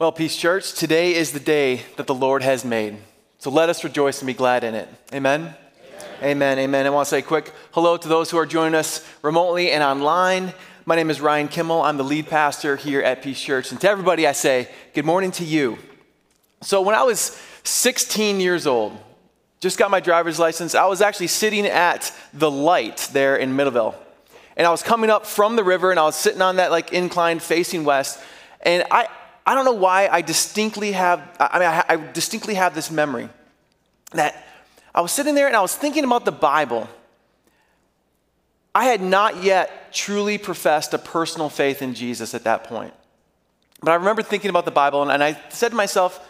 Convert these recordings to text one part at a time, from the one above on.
Well, Peace Church, today is the day that the Lord has made. So let us rejoice and be glad in it. Amen? Amen. Amen. Amen. I want to say a quick hello to those who are joining us remotely and online. My name is Ryan Kimmel. I'm the lead pastor here at Peace Church. And to everybody, I say, good morning to you. So when I was 16 years old, just got my driver's license, I was actually sitting at the light there in Middleville. And I was coming up from the river, and I was sitting on that like incline facing west. And I don't know why I distinctly have this memory that I was sitting there and I was thinking about the Bible. I had not yet truly professed a personal faith in Jesus at that point. But I remember thinking about the Bible and I said to myself,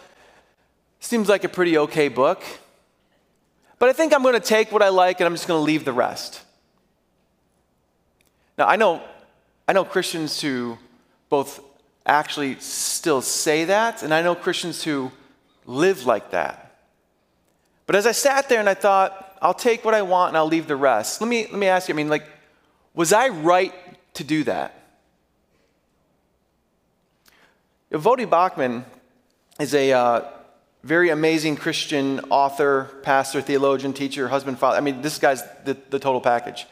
seems like a pretty okay book, but I think I'm going to take what I like and I'm just going to leave the rest. Now, I know Christians who both actually still say that, and I know Christians who live like that. But as I sat there and I thought, I'll take what I want and I'll leave the rest. Let me ask you, was I right to do that? Voddie Baucham is a very amazing Christian author, pastor, theologian, teacher, husband, father. This guy's the total package.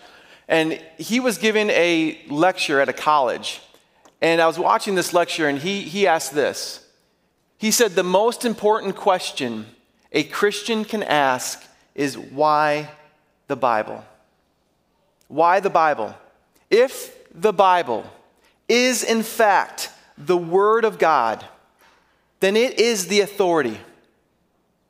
And he was given a lecture at a college. And I was watching this lecture, and he asked this. He said, the most important question a Christian can ask is, why the Bible? Why the Bible? If the Bible is, in fact, the Word of God, then it is the authority.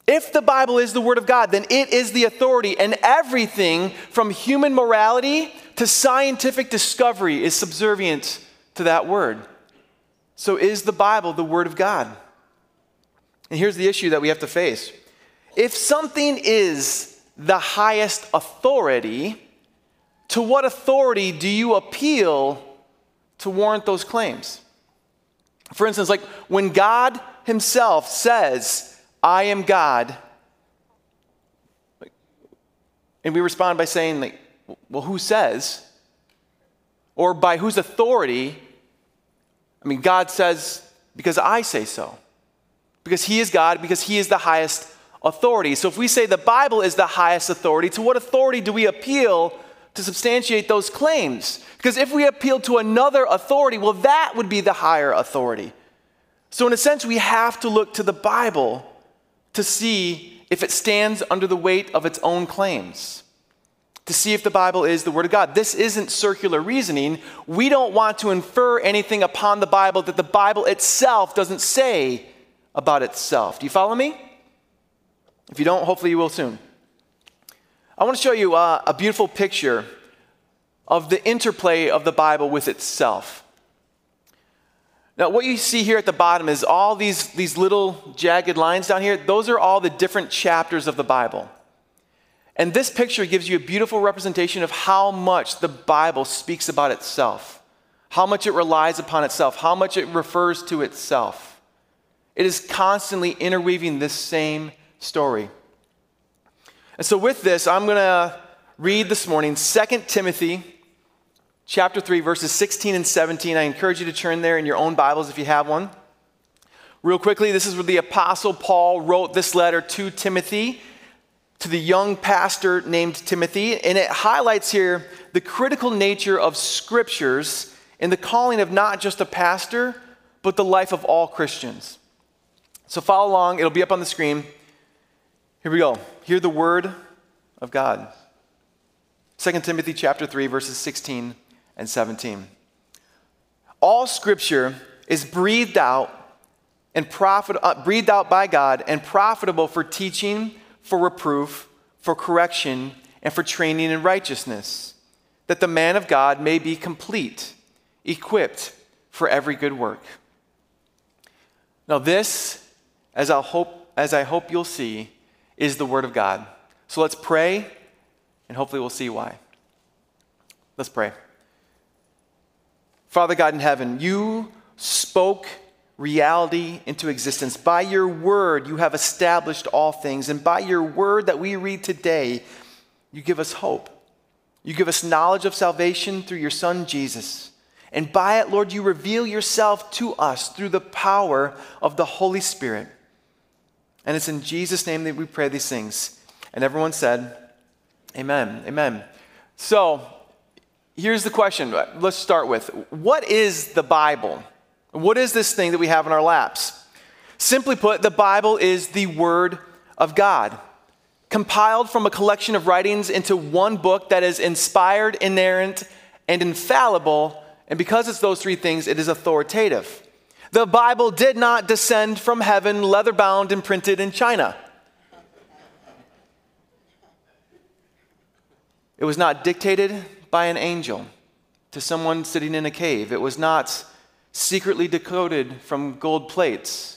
If the Bible is the Word of God, then it is the authority, and everything from human morality to scientific discovery is subservient to that word. So is the Bible the Word of God? And here's the issue that we have to face. If something is the highest authority, to what authority do you appeal to warrant those claims? For instance, like when God himself says, I am God, and we respond by saying, well, who says? Or by whose authority? God says, because I say so. Because he is God, because he is the highest authority. So if we say the Bible is the highest authority, to what authority do we appeal to substantiate those claims? Because if we appeal to another authority, well, that would be the higher authority. So in a sense, we have to look to the Bible to see if it stands under the weight of its own claims, to see if the Bible is the Word of God. This isn't circular reasoning. We don't want to infer anything upon the Bible that the Bible itself doesn't say about itself. Do you follow me? If you don't, hopefully you will soon. I want to show you a beautiful picture of the interplay of the Bible with itself. Now, what you see here at the bottom is all these little jagged lines down here. Those are all the different chapters of the Bible. And this picture gives you a beautiful representation of how much the Bible speaks about itself, how much it relies upon itself, how much it refers to itself. It is constantly interweaving this same story. And so with this, I'm going to read this morning 2 Timothy chapter 3, verses 16 and 17. I encourage you to turn there in your own Bibles if you have one. Real quickly, this is where the Apostle Paul wrote this letter to Timothy, to the young pastor named Timothy, and it highlights here the critical nature of scriptures and the calling of not just a pastor, but the life of all Christians. So follow along, it'll be up on the screen. Here we go. Hear the word of God. 2 Timothy chapter 3, verses 16 and 17. All scripture is breathed out by God and profitable for teaching, for reproof, for correction, and for training in righteousness, that the man of God may be complete, equipped for every good work. Now this, as I hope you'll see, is the Word of God. So let's pray, and hopefully we'll see why. Let's pray. Father God in heaven, you spoke reality into existence. By your word, you have established all things. And by your word that we read today, you give us hope. You give us knowledge of salvation through your Son, Jesus. And by it, Lord, you reveal yourself to us through the power of the Holy Spirit. And it's in Jesus' name that we pray these things. And everyone said, amen, amen. So here's the question. Let's start with, what is the Bible? What is this thing that we have in our laps? Simply put, the Bible is the Word of God, compiled from a collection of writings into one book that is inspired, inerrant, and infallible. And because it's those three things, it is authoritative. The Bible did not descend from heaven, leather-bound and printed in China. It was not dictated by an angel to someone sitting in a cave. It was not secretly decoded from gold plates.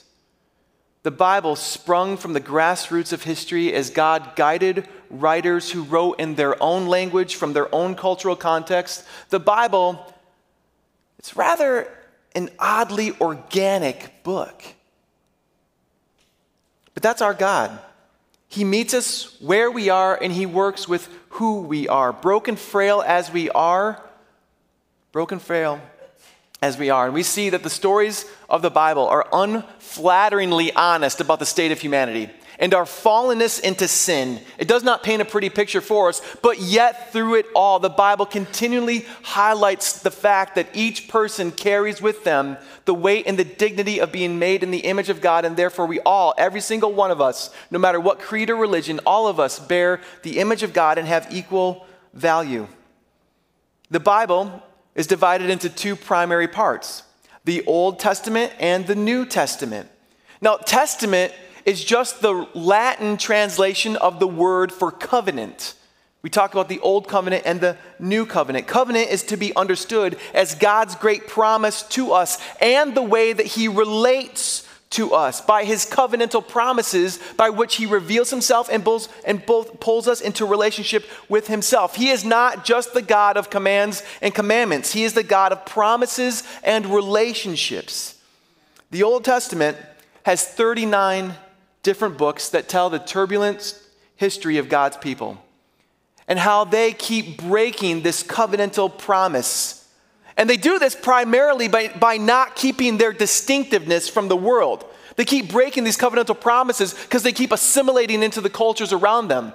The Bible sprung from the grassroots of history as God guided writers who wrote in their own language, from their own cultural context. The Bible, it's rather an oddly organic book. But that's our God. He meets us where we are, and he works with who we are. Broken, frail as we are. And we see that the stories of the Bible are unflatteringly honest about the state of humanity and our fallenness into sin. It does not paint a pretty picture for us, but yet through it all, the Bible continually highlights the fact that each person carries with them the weight and the dignity of being made in the image of God, and therefore we all, every single one of us, no matter what creed or religion, all of us bear the image of God and have equal value. The Bible is divided into two primary parts, the Old Testament and the New Testament. Now, testament is just the Latin translation of the word for covenant. We talk about the Old Covenant and the New Covenant. Covenant is to be understood as God's great promise to us and the way that he relates to us by his covenantal promises by which he reveals himself and both pulls us into relationship with himself. He is not just the God of commands and commandments. He is the God of promises and relationships. The Old Testament has 39 different books that tell the turbulent history of God's people and how they keep breaking this covenantal promise. And they do this primarily by not keeping their distinctiveness from the world. They keep breaking these covenantal promises because they keep assimilating into the cultures around them.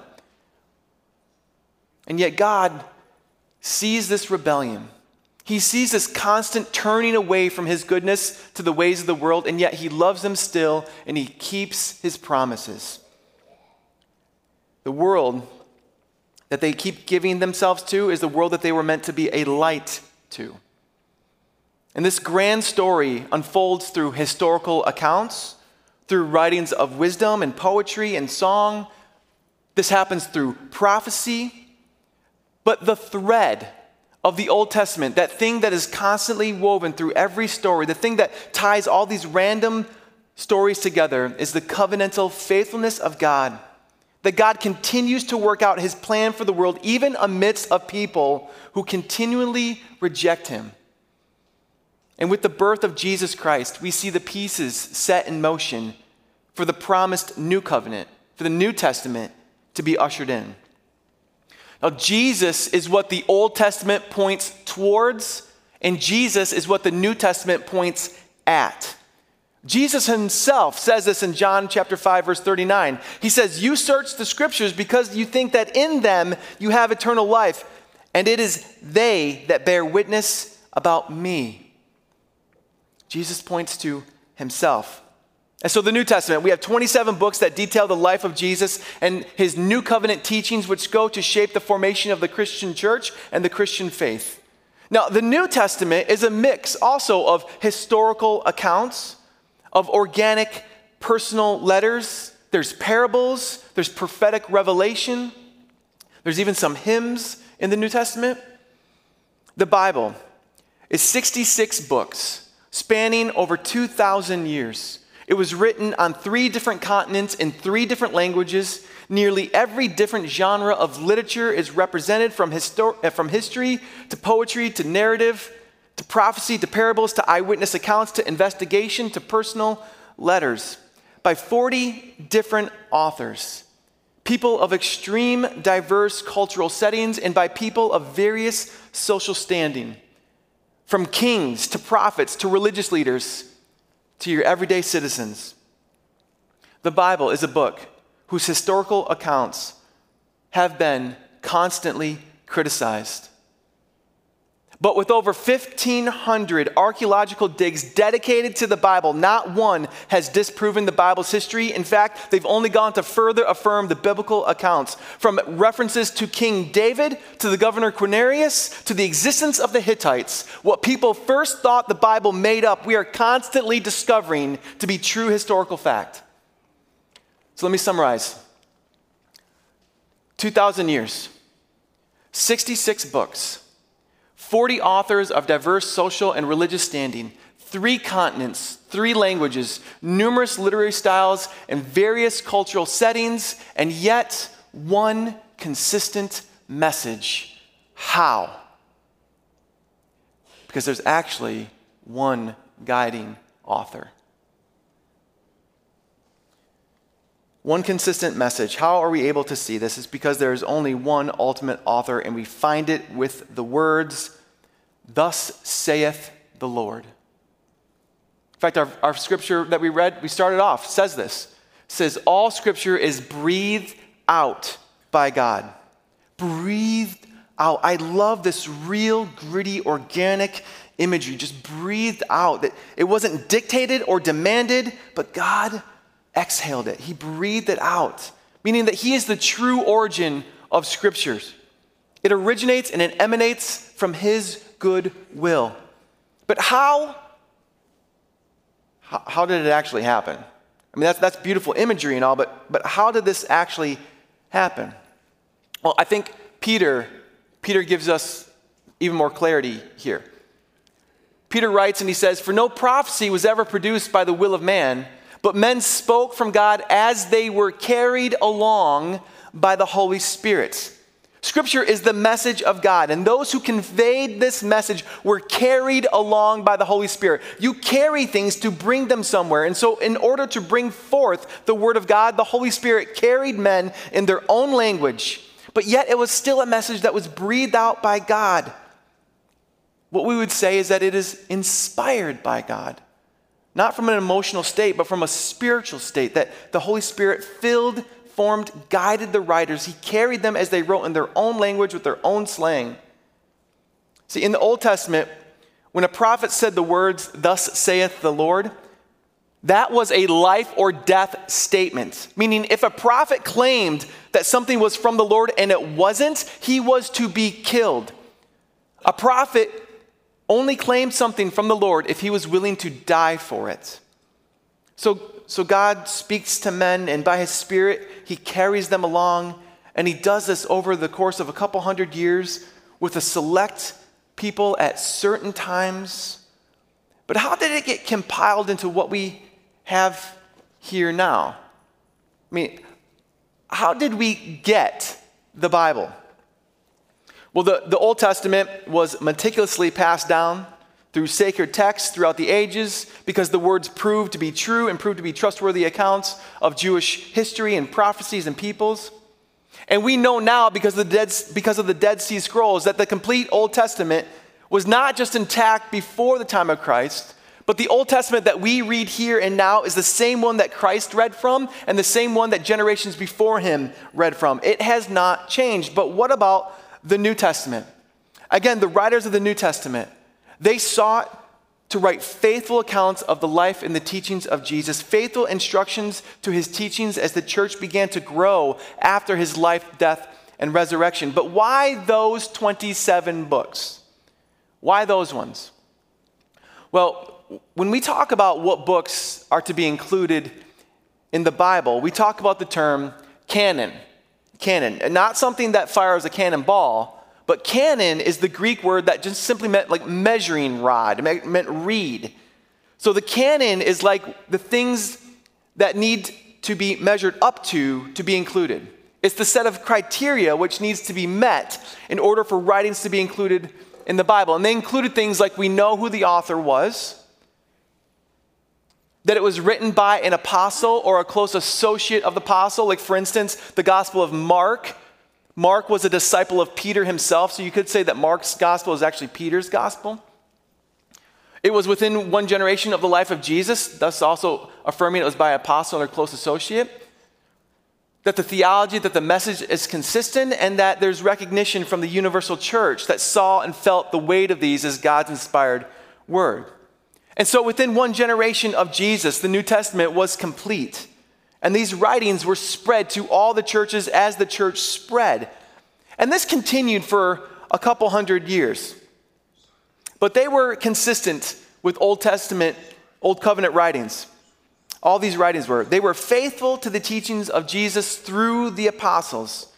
And yet God sees this rebellion. He sees this constant turning away from his goodness to the ways of the world, and yet he loves them still, and he keeps his promises. The world that they keep giving themselves to is the world that they were meant to be a light to. And this grand story unfolds through historical accounts, through writings of wisdom and poetry and song. This happens through prophecy. But the thread of the Old Testament, that thing that is constantly woven through every story, the thing that ties all these random stories together, is the covenantal faithfulness of God. That God continues to work out his plan for the world, even amidst a people who continually reject him. And with the birth of Jesus Christ, we see the pieces set in motion for the promised new covenant, for the New Testament to be ushered in. Now, Jesus is what the Old Testament points towards, and Jesus is what the New Testament points at. Jesus himself says this in John chapter 5, verse 39. He says, "You search the scriptures because you think that in them you have eternal life, and it is they that bear witness about me." Jesus points to himself. And so the New Testament, we have 27 books that detail the life of Jesus and his new covenant teachings, which go to shape the formation of the Christian church and the Christian faith. Now, the New Testament is a mix also of historical accounts, of organic personal letters. There's parables. There's prophetic revelation. There's even some hymns in the New Testament. The Bible is 66 books. Spanning over 2,000 years. It was written on 3 different continents in 3 different languages. Nearly every different genre of literature is represented, from history to poetry to narrative to prophecy to parables to eyewitness accounts to investigation to personal letters by 40 different authors, people of extreme diverse cultural settings, and by people of various social standing. From kings to prophets to religious leaders to your everyday citizens. The Bible is a book whose historical accounts have been constantly criticized. But with over 1,500 archaeological digs dedicated to the Bible, not one has disproven the Bible's history. In fact, they've only gone to further affirm the biblical accounts. From references to King David, to the governor Quirinius, to the existence of the Hittites, what people first thought the Bible made up, we are constantly discovering to be true historical fact. So let me summarize. 2,000 years, 66 books, 40 authors of diverse social and religious standing, 3 continents, 3 languages, numerous literary styles, and various cultural settings, and yet one consistent message. How? Because there's actually one guiding author. One consistent message. How are we able to see this? It's because there is only one ultimate author, and we find it with the words, "Thus saith the Lord." In fact, our scripture that we read, we started off, says this. It says, all scripture is breathed out by God. Breathed out. I love this real, gritty, organic imagery. Just breathed out. It wasn't dictated or demanded, but God exhaled it. He breathed it out, meaning that he is the true origin of scriptures. It originates and it emanates from his good will. But how did it actually happen? I mean, that's beautiful imagery and all, but how did this actually happen? Well, I think Peter gives us even more clarity here. Peter writes and he says, "For no prophecy was ever produced by the will of man, but men spoke from God as they were carried along by the Holy Spirit." Scripture is the message of God, and those who conveyed this message were carried along by the Holy Spirit. You carry things to bring them somewhere, and so in order to bring forth the Word of God, the Holy Spirit carried men in their own language, but yet it was still a message that was breathed out by God. What we would say is that it is inspired by God. Not from an emotional state, but from a spiritual state that the Holy Spirit filled, formed, guided the writers. He carried them as they wrote in their own language with their own slang. See, in the Old Testament, when a prophet said the words, "Thus saith the Lord," that was a life or death statement. Meaning, if a prophet claimed that something was from the Lord and it wasn't, he was to be killed. A prophet only claim something from the Lord if he was willing to die for it. So God speaks to men, and by his Spirit, he carries them along, and he does this over the course of a couple hundred years with a select people at certain times. But how did it get compiled into what we have here now? I mean, how did we get the Bible? Well, the Old Testament was meticulously passed down through sacred texts throughout the ages because the words proved to be true and proved to be trustworthy accounts of Jewish history and prophecies and peoples. And we know now because of the Dead Sea Scrolls that the complete Old Testament was not just intact before the time of Christ, but the Old Testament that we read here and now is the same one that Christ read from and the same one that generations before him read from. It has not changed. But what about the New Testament? Again, the writers of the New Testament, they sought to write faithful accounts of the life and the teachings of Jesus, faithful instructions to his teachings as the church began to grow after his life, death, and resurrection. But why those 27 books? Why those ones? Well, when we talk about what books are to be included in the Bible, we talk about the term canon. Canon, and not something that fires a cannonball, but canon is the Greek word that just simply meant like measuring rod. It meant reed. So the canon is like the things that need to be measured up to be included. It's the set of criteria which needs to be met in order for writings to be included in the Bible. And they included things like we know who the author was, that it was written by an apostle or a close associate of the apostle. Like, for instance, the Gospel of Mark. Mark was a disciple of Peter himself, so you could say that Mark's gospel is actually Peter's gospel. It was within one generation of the life of Jesus, thus also affirming it was by an apostle and a close associate, that the theology, that the message is consistent, and that there's recognition from the universal church that saw and felt the weight of these as God's inspired word. And so within one generation of Jesus, the New Testament was complete. And these writings were spread to all the churches as the church spread. And this continued for a couple hundred years. But they were consistent with Old Testament, Old Covenant writings. All these writings were. They were faithful to the teachings of Jesus through the apostles.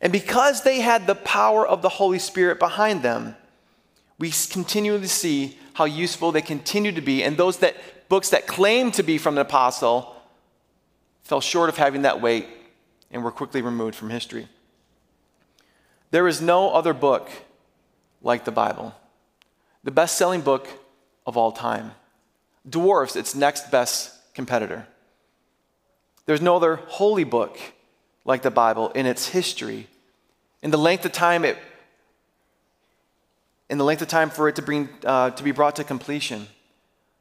And because they had the power of the Holy Spirit behind them, we continually see how useful they continue to be. And those that books that claim to be from an apostle fell short of having that weight and were quickly removed from history. There is no other book like the Bible, the best-selling book of all time. Dwarfs its next best competitor. There's no other holy book like the Bible in its history, in the length of time for it to be brought to completion.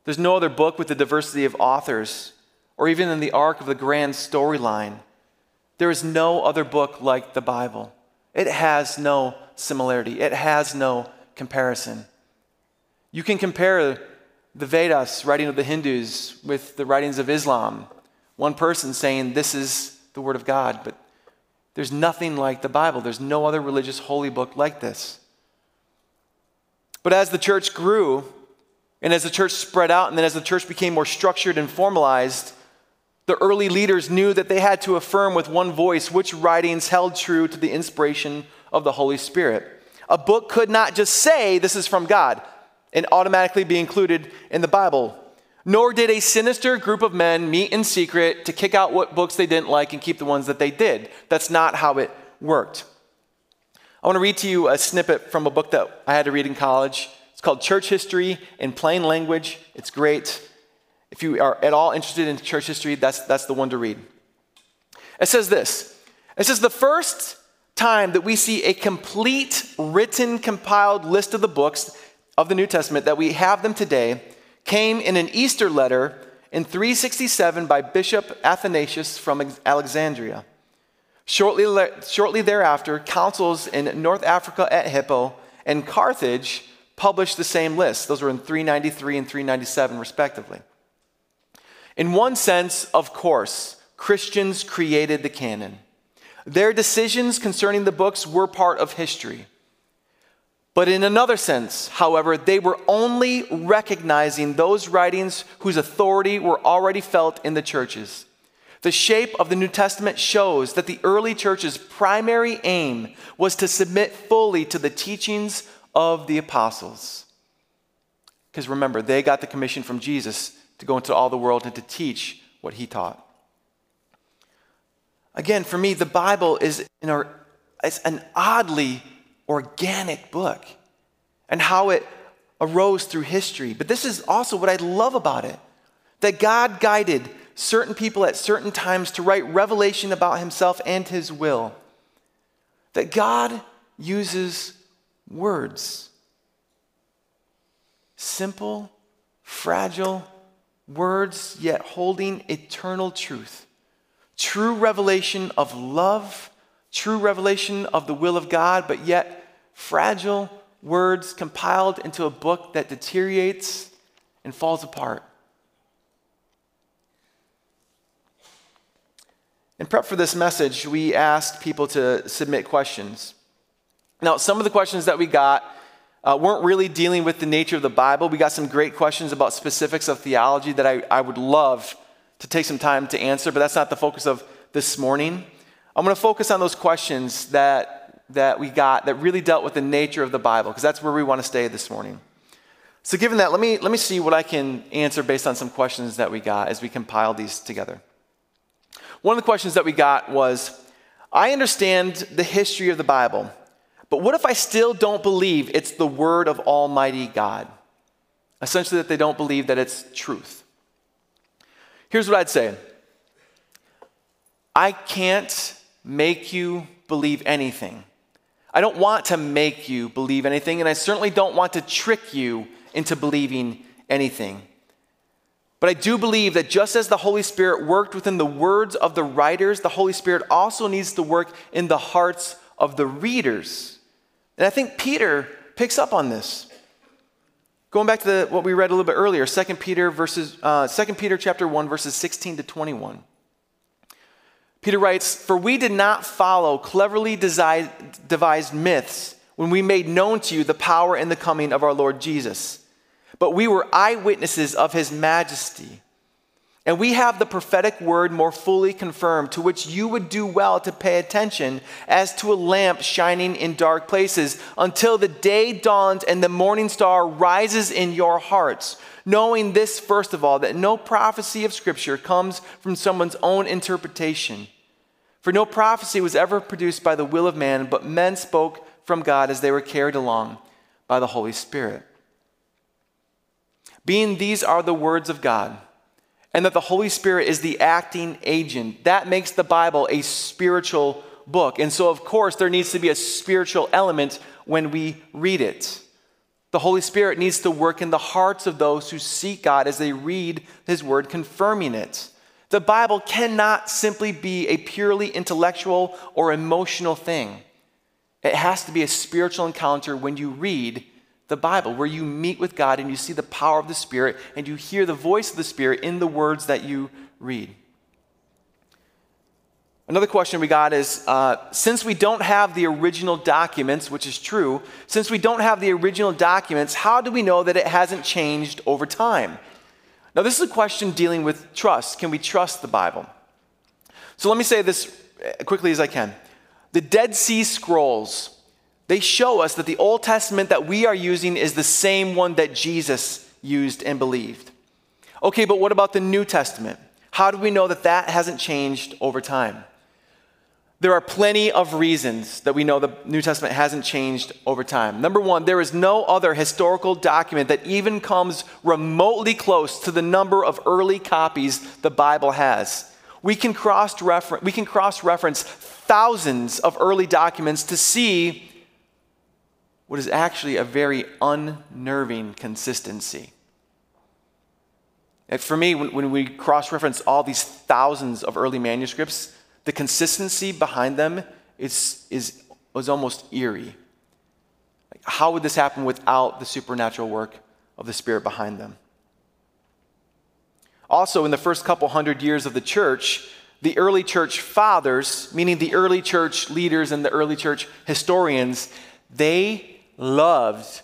There's no other book with the diversity of authors, or even in the arc of the grand storyline. There is no other book like the Bible. It has no similarity. It has no comparison. You can compare the Vedas, writing of the Hindus, with the writings of Islam. One person saying, this is the word of God, but there's nothing like the Bible. There's no other religious holy book like this. But as the church grew, and as the church spread out, and then as the church became more structured and formalized, the early leaders knew that they had to affirm with one voice which writings held true to the inspiration of the Holy Spirit. A book could not just say, this is from God, and automatically be included in the Bible. Nor did a sinister group of men meet in secret to kick out what books they didn't like and keep the ones that they did. That's not how it worked. I want to read to you a snippet from a book that I had to read in college. It's called Church History in Plain Language. It's great. If you are at all interested in church history, that's the one to read. It says this. It says, the first time that we see a complete written compiled list of the books of the New Testament that we have them today came in an Easter letter in 367 by Bishop Athanasius from Alexandria. Shortly thereafter, councils in North Africa at Hippo and Carthage published the same list. Those were in 393 and 397, respectively. In one sense, of course, Christians created the canon. Their decisions concerning the books were part of history. But in another sense, however, they were only recognizing those writings whose authority were already felt in the churches. The shape of the New Testament shows that the early church's primary aim was to submit fully to the teachings of the apostles. Because remember, they got the commission from Jesus to go into all the world and to teach what he taught. Again, for me, the Bible is an oddly organic book and how it arose through history. But this is also what I love about it, that God guided certain people at certain times to write revelation about himself and his will. That God uses words. Simple, fragile words, yet holding eternal truth. True revelation of love, true revelation of the will of God, but yet fragile words compiled into a book that deteriorates and falls apart. In prep for this message, we asked people to submit questions. Now, some of the questions that we got weren't really dealing with the nature of the Bible. We got some great questions about specifics of theology that I would love to take some time to answer, but that's not the focus of this morning. I'm going to focus on those questions that we got that really dealt with the nature of the Bible, because that's where we want to stay this morning. So given that, let me see what I can answer based on some questions that we got as we compiled these together. One of the questions that we got was, I understand the history of the Bible, but what if I still don't believe it's the word of Almighty God? Essentially, that they don't believe that it's truth. Here's what I'd say. I can't make you believe anything. I don't want to make you believe anything, and I certainly don't want to trick you into believing anything. But I do believe that just as the Holy Spirit worked within the words of the writers, the Holy Spirit also needs to work in the hearts of the readers. And I think Peter picks up on this. Going back to what we read a little bit earlier, 2 Peter chapter 1, verses 16 to 21. Peter writes, "For we did not follow cleverly devised myths when we made known to you the power and the coming of our Lord Jesus, but we were eyewitnesses of his majesty. And we have the prophetic word more fully confirmed, to which you would do well to pay attention as to a lamp shining in dark places until the day dawns and the morning star rises in your hearts, knowing this first of all, that no prophecy of Scripture comes from someone's own interpretation. For no prophecy was ever produced by the will of man, but men spoke from God as they were carried along by the Holy Spirit. Being these are the words of God, and that the Holy Spirit is the acting agent. That makes the Bible a spiritual book. And so, of course, there needs to be a spiritual element when we read it. The Holy Spirit needs to work in the hearts of those who seek God as they read his word, confirming it. The Bible cannot simply be a purely intellectual or emotional thing. It has to be a spiritual encounter when you read the Bible, where you meet with God and you see the power of the Spirit and you hear the voice of the Spirit in the words that you read." Another question we got is, since we don't have the original documents, which is true, how do we know that it hasn't changed over time? Now, this is a question dealing with trust. Can we trust the Bible? So let me say this quickly as I can. The Dead Sea Scrolls, they show us that the Old Testament that we are using is the same one that Jesus used and believed. Okay, but what about the New Testament? How do we know that that hasn't changed over time? There are plenty of reasons that we know the New Testament hasn't changed over time. Number one, there is no other historical document that even comes remotely close to the number of early copies the Bible has. We can cross-reference thousands of early documents to see what is actually a very unnerving consistency. And for me, when we cross-reference all these thousands of early manuscripts, the consistency behind them was almost eerie. Like, how would this happen without the supernatural work of the Spirit behind them? Also, in the first couple hundred years of the church, the early church fathers, meaning the early church leaders and the early church historians, they loved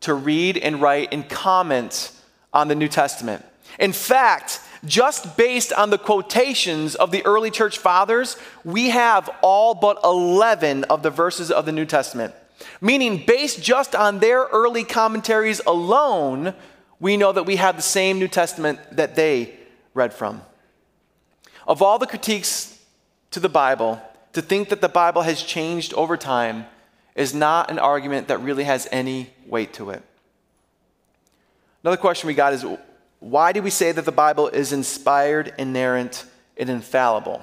to read and write and comment on the New Testament. In fact, just based on the quotations of the early church fathers, we have all but 11 of the verses of the New Testament. Meaning, based just on their early commentaries alone, we know that we have the same New Testament that they read from. Of all the critiques to the Bible, to think that the Bible has changed over time is not an argument that really has any weight to it. Another question we got is, why do we say that the Bible is inspired, inerrant, and infallible?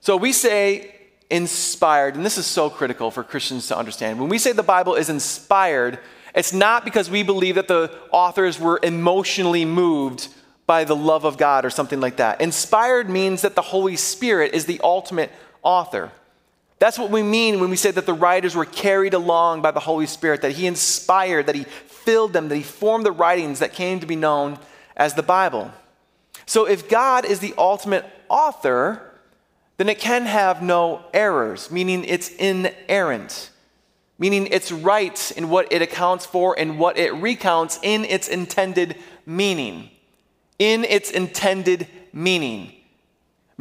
So we say inspired, and this is so critical for Christians to understand. When we say the Bible is inspired, it's not because we believe that the authors were emotionally moved by the love of God or something like that. Inspired means that the Holy Spirit is the ultimate author. That's what we mean when we say that the writers were carried along by the Holy Spirit, that he inspired, that he filled them, that he formed the writings that came to be known as the Bible. So if God is the ultimate author, then it can have no errors, meaning it's inerrant, meaning it's right in what it accounts for and what it recounts in its intended meaning.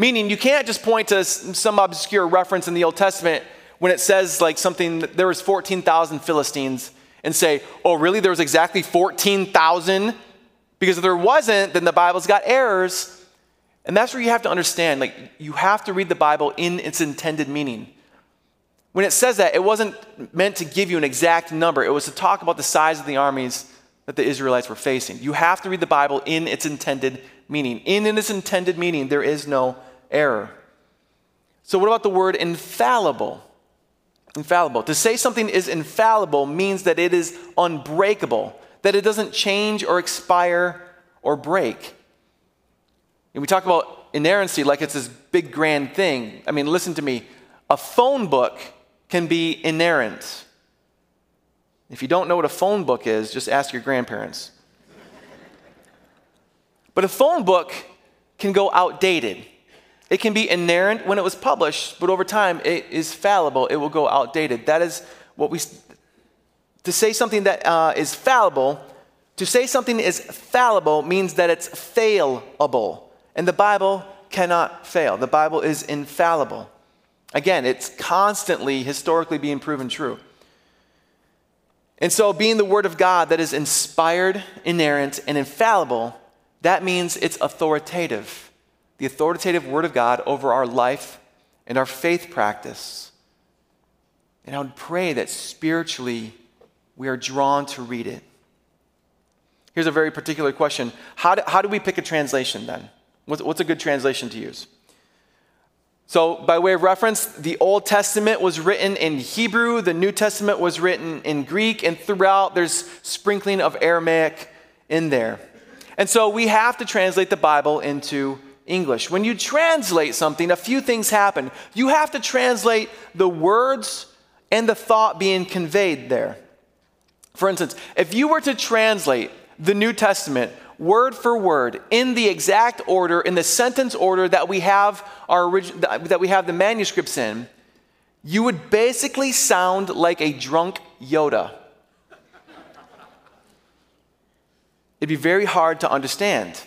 Meaning you can't just point to some obscure reference in the Old Testament when it says like something, there was 14,000 Philistines, and say, oh really, there was exactly 14,000? Because if there wasn't, then the Bible's got errors. And that's where you have to understand, like you have to read the Bible in its intended meaning. When it says that, it wasn't meant to give you an exact number. It was to talk about the size of the armies that the Israelites were facing. You have to read the Bible in its intended meaning. In its intended meaning, there is no error. So what about the word infallible? Infallible. To say something is infallible means that it is unbreakable, that it doesn't change or expire or break. And we talk about inerrancy like it's this big grand thing. I mean, listen to me. A phone book can be inerrant. If you don't know what a phone book is, just ask your grandparents. But a phone book can go outdated. It can be inerrant when it was published, but over time it is fallible. It will go outdated. That is what we... To say something that is fallible, to say something is fallible means that it's failable. And the Bible cannot fail. The Bible is infallible. Again, it's constantly, historically being proven true. And so being the Word of God that is inspired, inerrant, and infallible, that means it's authoritative. The authoritative Word of God over our life and our faith practice. And I would pray that spiritually we are drawn to read it. Here's a very particular question. How do we pick a translation then? What's a good translation to use? So by way of reference, the Old Testament was written in Hebrew. The New Testament was written in Greek. And throughout, there's sprinkling of Aramaic in there. And so we have to translate the Bible into English. When you translate something, a few things happen. You have to translate the words and the thought being conveyed there. For instance, if you were to translate the New Testament word for word, in the exact order, in the sentence order that we have the manuscripts in, you would basically sound like a drunk Yoda. It'd be very hard to understand.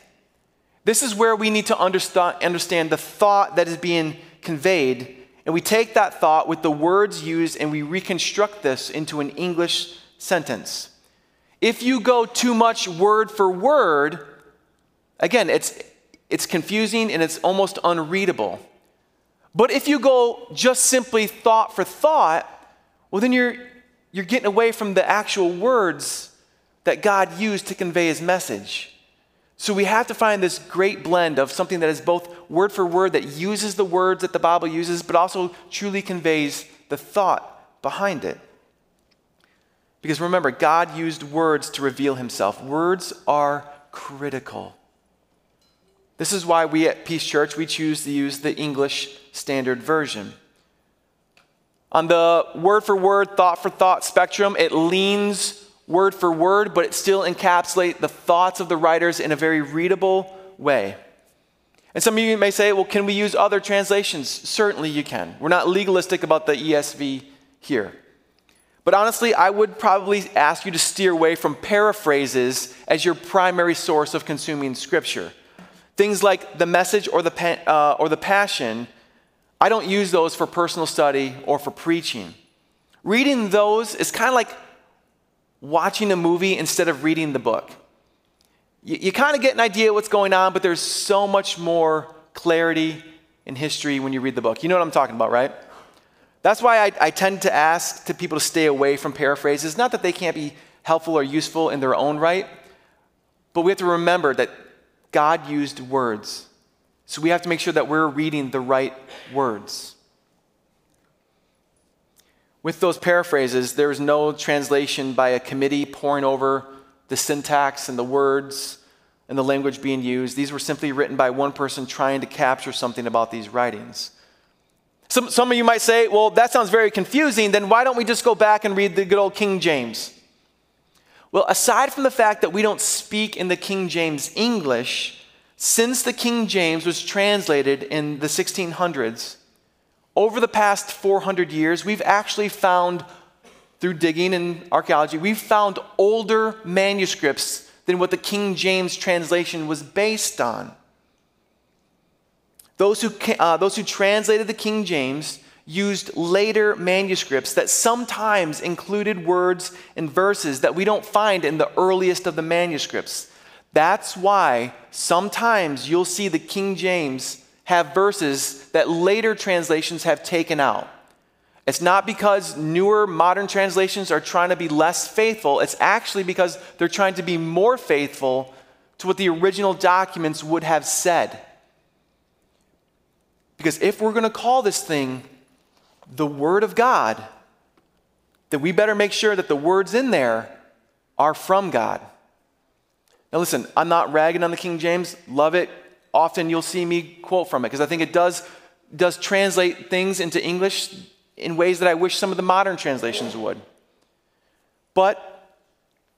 This is where we need to understand the thought that is being conveyed, and we take that thought with the words used and we reconstruct this into an English sentence. If you go too much word for word, again, it's confusing and it's almost unreadable. But if you go just simply thought for thought, well, then you're getting away from the actual words that God used to convey his message. So we have to find this great blend of something that is both word for word, that uses the words that the Bible uses, but also truly conveys the thought behind it. Because remember, God used words to reveal himself. Words are critical. This is why we at Peace Church, we choose to use the English Standard Version. On the word for word, thought for thought spectrum, it leans word for word, but it still encapsulates the thoughts of the writers in a very readable way. And some of you may say, well, can we use other translations? Certainly you can. We're not legalistic about the ESV here. But honestly, I would probably ask you to steer away from paraphrases as your primary source of consuming Scripture. Things like the Message or the Passion, I don't use those for personal study or for preaching. Reading those is kind of like watching a movie instead of reading the book. You kind of get an idea of what's going on, but there's so much more clarity and history when you read the book. You know what I'm talking about, right? That's why I tend to ask to people to stay away from paraphrases. Not that they can't be helpful or useful in their own right, but we have to remember that God used words. So we have to make sure that we're reading the right words. With those paraphrases, there is no translation by a committee poring over the syntax and the words and the language being used. These were simply written by one person trying to capture something about these writings. Some of you might say, well, that sounds very confusing. Then why don't we just go back and read the good old King James? Well, aside from the fact that we don't speak in the King James English, since the King James was translated in the 1600s, over the past 400 years, we've actually found, through digging and archaeology, we've found older manuscripts than what the King James translation was based on. Those who translated the King James used later manuscripts that sometimes included words and verses that we don't find in the earliest of the manuscripts. That's why sometimes you'll see the King James have verses that later translations have taken out. It's not because newer modern translations are trying to be less faithful. It's actually because they're trying to be more faithful to what the original documents would have said. Because if we're going to call this thing the Word of God, then we better make sure that the words in there are from God. Now listen, I'm not ragging on the King James. Love it. Often you'll see me quote from it because I think it does translate things into English in ways that I wish some of the modern translations would. But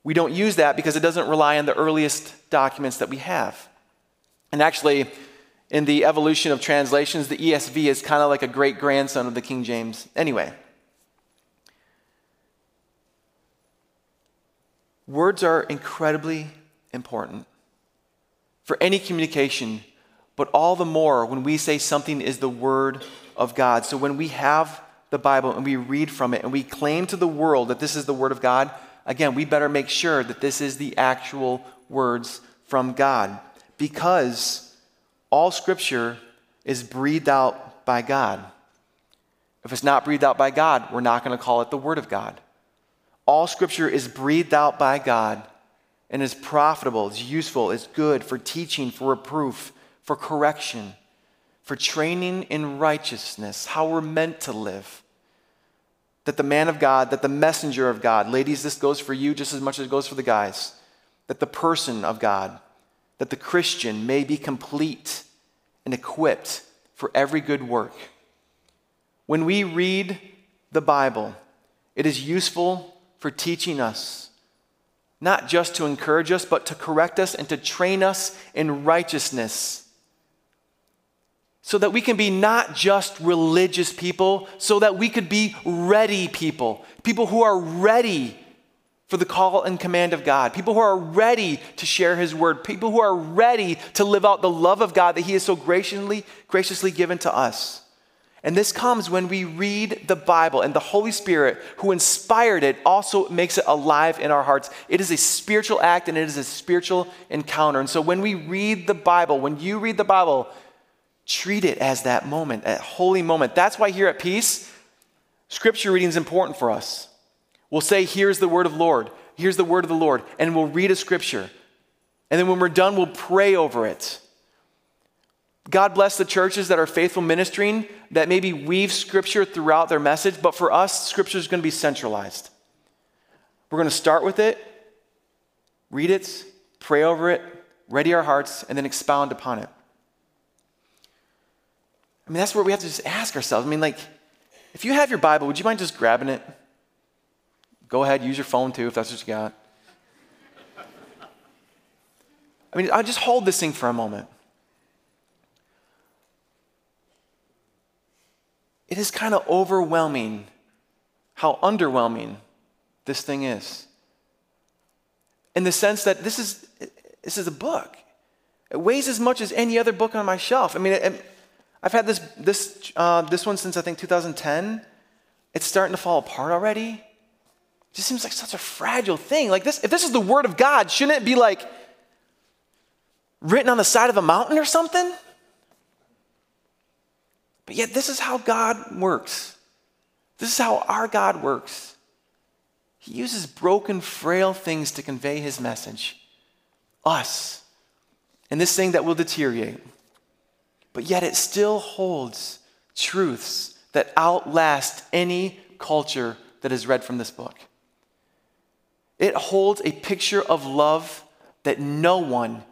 we don't use that because it doesn't rely on the earliest documents that we have. And actually, in the evolution of translations, the ESV is kind of like a great-grandson of the King James anyway. Words are incredibly important for any communication, but all the more when we say something is the Word of God. So when we have the Bible and we read from it and we claim to the world that this is the Word of God, again, we better make sure that this is the actual words from God, because all Scripture is breathed out by God. If it's not breathed out by God, we're not going to call it the Word of God. All Scripture is breathed out by God and is profitable, is useful, is good for teaching, for reproof, for correction, for training in righteousness, how we're meant to live. That the man of God, that the messenger of God, ladies, this goes for you just as much as it goes for the guys, that the person of God, that the Christian may be complete and equipped for every good work. When we read the Bible, it is useful for teaching us, not just to encourage us, but to correct us and to train us in righteousness, so that we can be not just religious people, so that we could be ready people, people who are ready for the call and command of God, people who are ready to share His word, people who are ready to live out the love of God that He has so graciously given to us. And this comes when we read the Bible, and the Holy Spirit who inspired it also makes it alive in our hearts. It is a spiritual act and it is a spiritual encounter. And so when we read the Bible, when you read the Bible, treat it as that moment, that holy moment. That's why here at Peace, Scripture reading is important for us. We'll say, here's the word of the Lord. Here's the word of the Lord. And we'll read a Scripture. And then when we're done, we'll pray over it. God bless the churches that are faithful ministering, that maybe weave Scripture throughout their message. But for us, Scripture is going to be centralized. We're going to start with it, read it, pray over it, ready our hearts, and then expound upon it. I mean, that's where we have to just ask ourselves. I mean, like, if you have your Bible, would you mind just grabbing it? Go ahead, use your phone too, if that's what you got. I mean, I'll just hold this thing for a moment. It is kind of overwhelming how underwhelming this thing is. In the sense that this is a book. It weighs as much as any other book on my shelf. I mean, I've had this one since I think 2010. It's starting to fall apart already. It just seems like such a fragile thing. Like this, if this is the Word of God, shouldn't it be like written on the side of a mountain or something? But yet this is how God works. This is how our God works. He uses broken, frail things to convey His message. Us. And this thing that will deteriorate. But yet it still holds truths that outlast any culture that is read from this book. It holds a picture of love that no one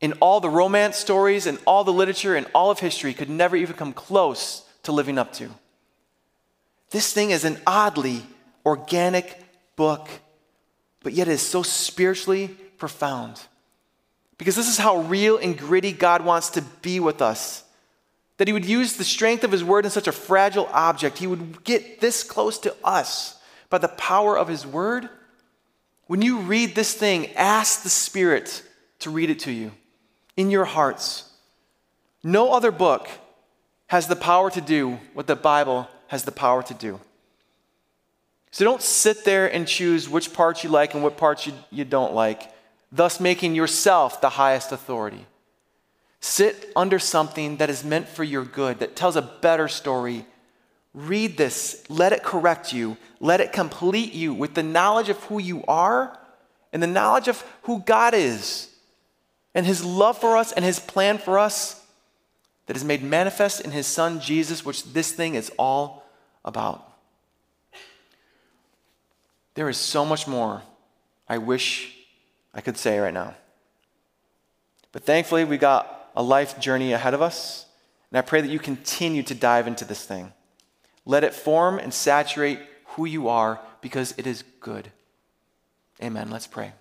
in all the romance stories and all the literature and all of history could never even come close to living up to. This thing is an oddly organic book, but yet it is so spiritually profound. Because this is how real and gritty God wants to be with us. That He would use the strength of His word in such a fragile object. He would get this close to us by the power of His word. When you read this thing, ask the Spirit to read it to you in your hearts. No other book has the power to do what the Bible has the power to do. So don't sit there and choose which parts you like and what parts you don't like, thus making yourself the highest authority. Sit under something that is meant for your good, that tells a better story. Read this. Let it correct you. Let it complete you with the knowledge of who you are and the knowledge of who God is and His love for us and His plan for us that is made manifest in His Son, Jesus, which this thing is all about. There is so much more I wish I could say right now. But thankfully, we got a life journey ahead of us, and I pray that you continue to dive into this thing. Let it form and saturate who you are, because it is good. Amen. Let's pray.